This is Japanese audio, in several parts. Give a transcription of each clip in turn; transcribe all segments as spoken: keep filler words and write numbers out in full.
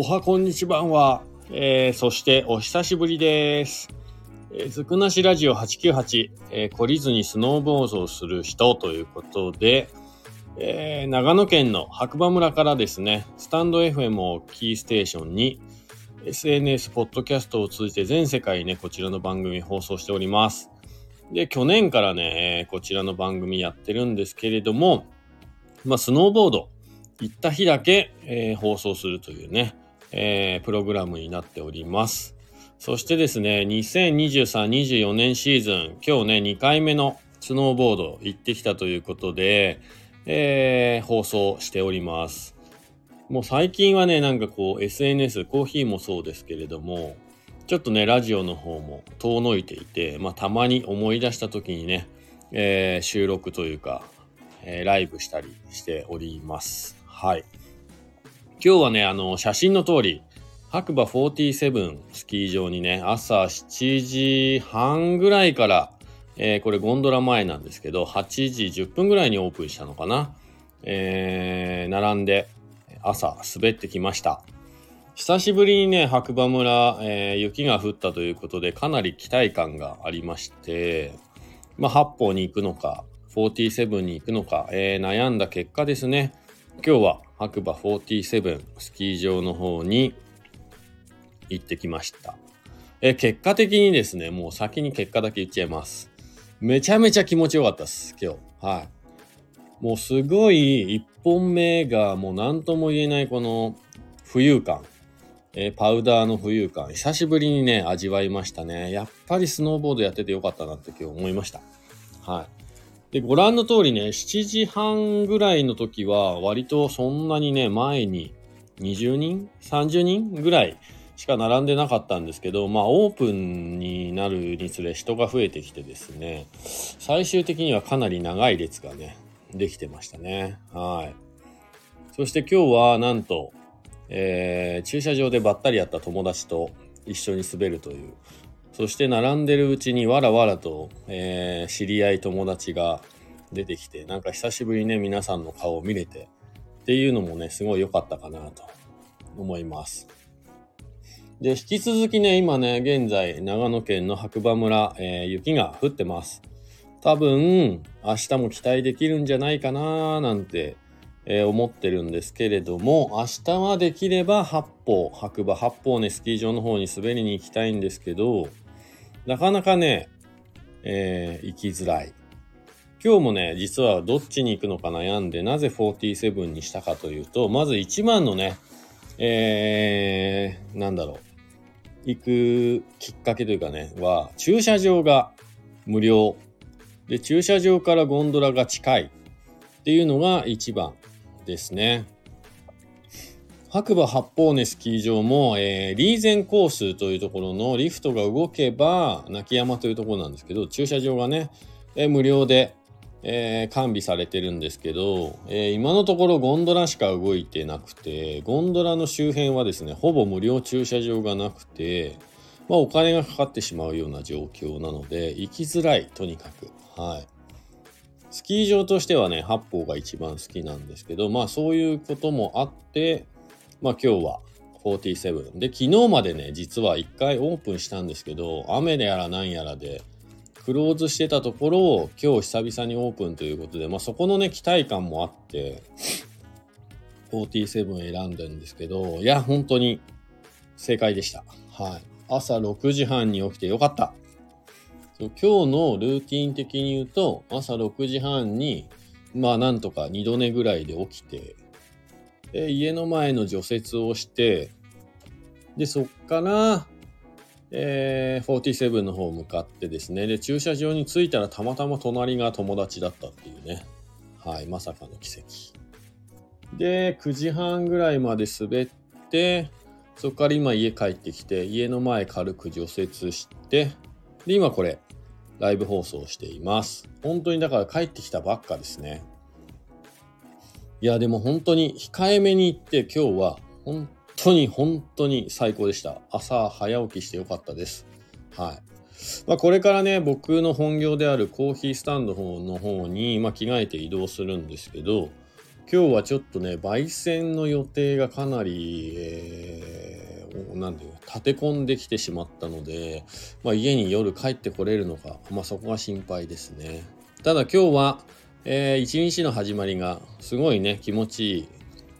おはこんにちばんは、えー、そしてお久しぶりです、えー、ずくなしラジオはちきゅうはち、えー、懲りずにスノーボードをする人ということで、えー、長野県の白馬村からですね、スタンド エフエム をキーステーションに エスエヌエス ポッドキャストを通じて全世界ね、こちらの番組放送しております。で、去年からね、こちらの番組やってるんですけれども、まあ、スノーボード行った日だけ、えー、放送するというね、えー、プログラムになっております。そしてですね、にせんにじゅうさん、にじゅうよねんシーズン、今日ね、にかいめのスノーボード行ってきたということで、えー、放送しております。もう最近はね、なんかこう エスエヌエス、コーヒーもそうですけれども、ちょっとね、ラジオの方も遠のいていて、まあ、たまに思い出した時にね、えー、収録というか、えー、ライブしたりしております。はい。今日はね、あの、写真の通り、白馬よんじゅうななスキー場にね、朝しちじはんぐらいから、えー、これゴンドラ前なんですけど、はちじじゅっぷんぐらいにオープンしたのかな。えー、並んで朝滑ってきました。久しぶりにね、白馬村、えー、雪が降ったということで、かなり期待感がありまして、まあ、八方に行くのか、よんじゅうななに行くのか、えー、悩んだ結果ですね、今日は白馬よんじゅうななスキー場の方に行ってきました。えー、結果的にですね、もう先に結果だけ言っちゃいます。めちゃめちゃ気持ちよかったです、今日。はい。もうすごい、一本目がもう何とも言えないこの浮遊感。えー、パウダーの浮遊感、久しぶりにね、味わいましたね。やっぱりスノーボードやっててよかったなって今日思いました。はい。で、ご覧の通りね、しちじはんぐらいの時は、割とそんなにね、前ににじゅうにん、さんじゅうにんぐらいしか並んでなかったんですけど、まあ、オープンになるにつれ人が増えてきてですね、最終的にはかなり長い列がね、できてましたね。はい。そして今日は、なんと、えー、駐車場でばったり会った友達と一緒に滑るという、そして並んでるうちにわらわらと、えー、知り合い友達が出てきて、なんか久しぶりにね、皆さんの顔を見れてっていうのもね、すごい良かったかなと思います。で、引き続きね、今ね、現在長野県の白馬村、えー、雪が降ってます。多分明日も期待できるんじゃないかななんてえー、思ってるんですけれども、明日はできれば八方、白馬八方ね、スキー場の方に滑りに行きたいんですけど、なかなかね、えー、行きづらい。今日もね、実はどっちに行くのか悩んで、なぜよんじゅうななにしたかというと、まず一番のね、えー、なんだろう、行くきっかけというかね、は駐車場が無料で、駐車場からゴンドラが近いっていうのが一番ですね。白馬八方根スキー場も、えー、リーゼンコースというところのリフトが動けば泣山というところなんですけど、駐車場がね、えー、無料で、えー、完備されてるんですけど、えー、今のところゴンドラしか動いてなくて、ゴンドラの周辺はですね、ほぼ無料駐車場がなくて、まあ、お金がかかってしまうような状況なので行きづらい、とにかく。はい。スキー場としてはね、八方が一番好きなんですけど、まあそういうこともあって、まあ今日はよんじゅうなな。で、昨日までね、実はいっかいオープンしたんですけど、雨やらなんやらでクローズしてたところを今日久々にオープンということで、まあそこのね、期待感もあって、よんじゅうなな選んだんですけど、いや、本当に正解でした。はい。朝ろくじはんに起きてよかった。今日のルーティン的に言うと、朝ろくじはんに、まあなんとか二度寝ぐらいで起きて、で、家の前の除雪をして、で、そっから、えー、よんじゅうななの方向かってですね、で、駐車場に着いたらたまたま隣が友達だったっていうね、はい、まさかの奇跡。で、くじはんぐらいまで滑って、そっから今家帰ってきて、家の前軽く除雪して、で、今これ、ライブ放送しています。本当にだから帰ってきたばっかですね。いや、でも本当に控えめに言って、今日は本当に本当に最高でした。朝早起きしてよかったです。はい。まあ、これからね、僕の本業であるコーヒースタンドの方に、まあ、着替えて移動するんですけど、今日はちょっとね、焙煎の予定がかなり、えーなんていう立て込んできてしまったので、まあ、家に夜帰ってこれるのか、まあ、そこが心配ですね。ただ今日は、えー、一日の始まりがすごいね気持ちいい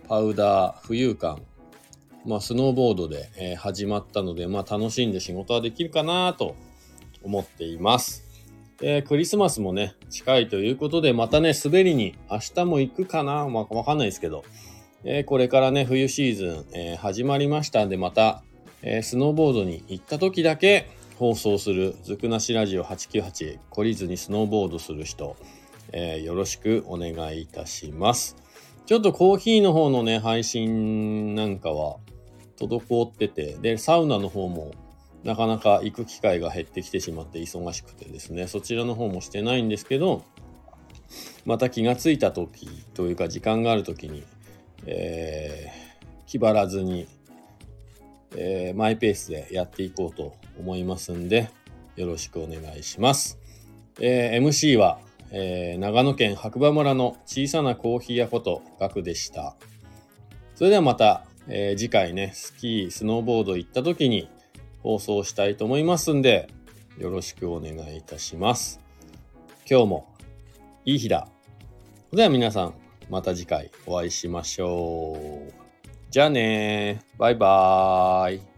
パウダー浮遊感、まあ、スノーボードで、えー、始まったので、まあ、楽しんで仕事はできるかなと思っています。えー、クリスマスもね近いということで、またね滑りに明日も行くかな、まあ、わかんないですけど、えー、これからね冬シーズン、えー、始まりましたんで、また、えー、スノーボードに行った時だけ放送するずくなしラジオはちきゅうはち、懲りずにスノーボードする人、えー、よろしくお願いいたします。ちょっとコーヒーの方のね配信なんかは滞ってて、でサウナの方もなかなか行く機会が減ってきてしまって忙しくてですね、そちらの方もしてないんですけど、また気がついた時というか時間がある時に、えー、気張らずに、えー、マイペースでやっていこうと思いますんで、よろしくお願いします。えー、エムシー は、えー、長野県白馬村の小さなコーヒー屋ことガクでした。それではまた、えー、次回ねスキースノーボード行った時に放送したいと思いますんで、よろしくお願いいたします。今日もいい日だ。では皆さん、また次回お会いしましょう。じゃあねー、バイバーイ。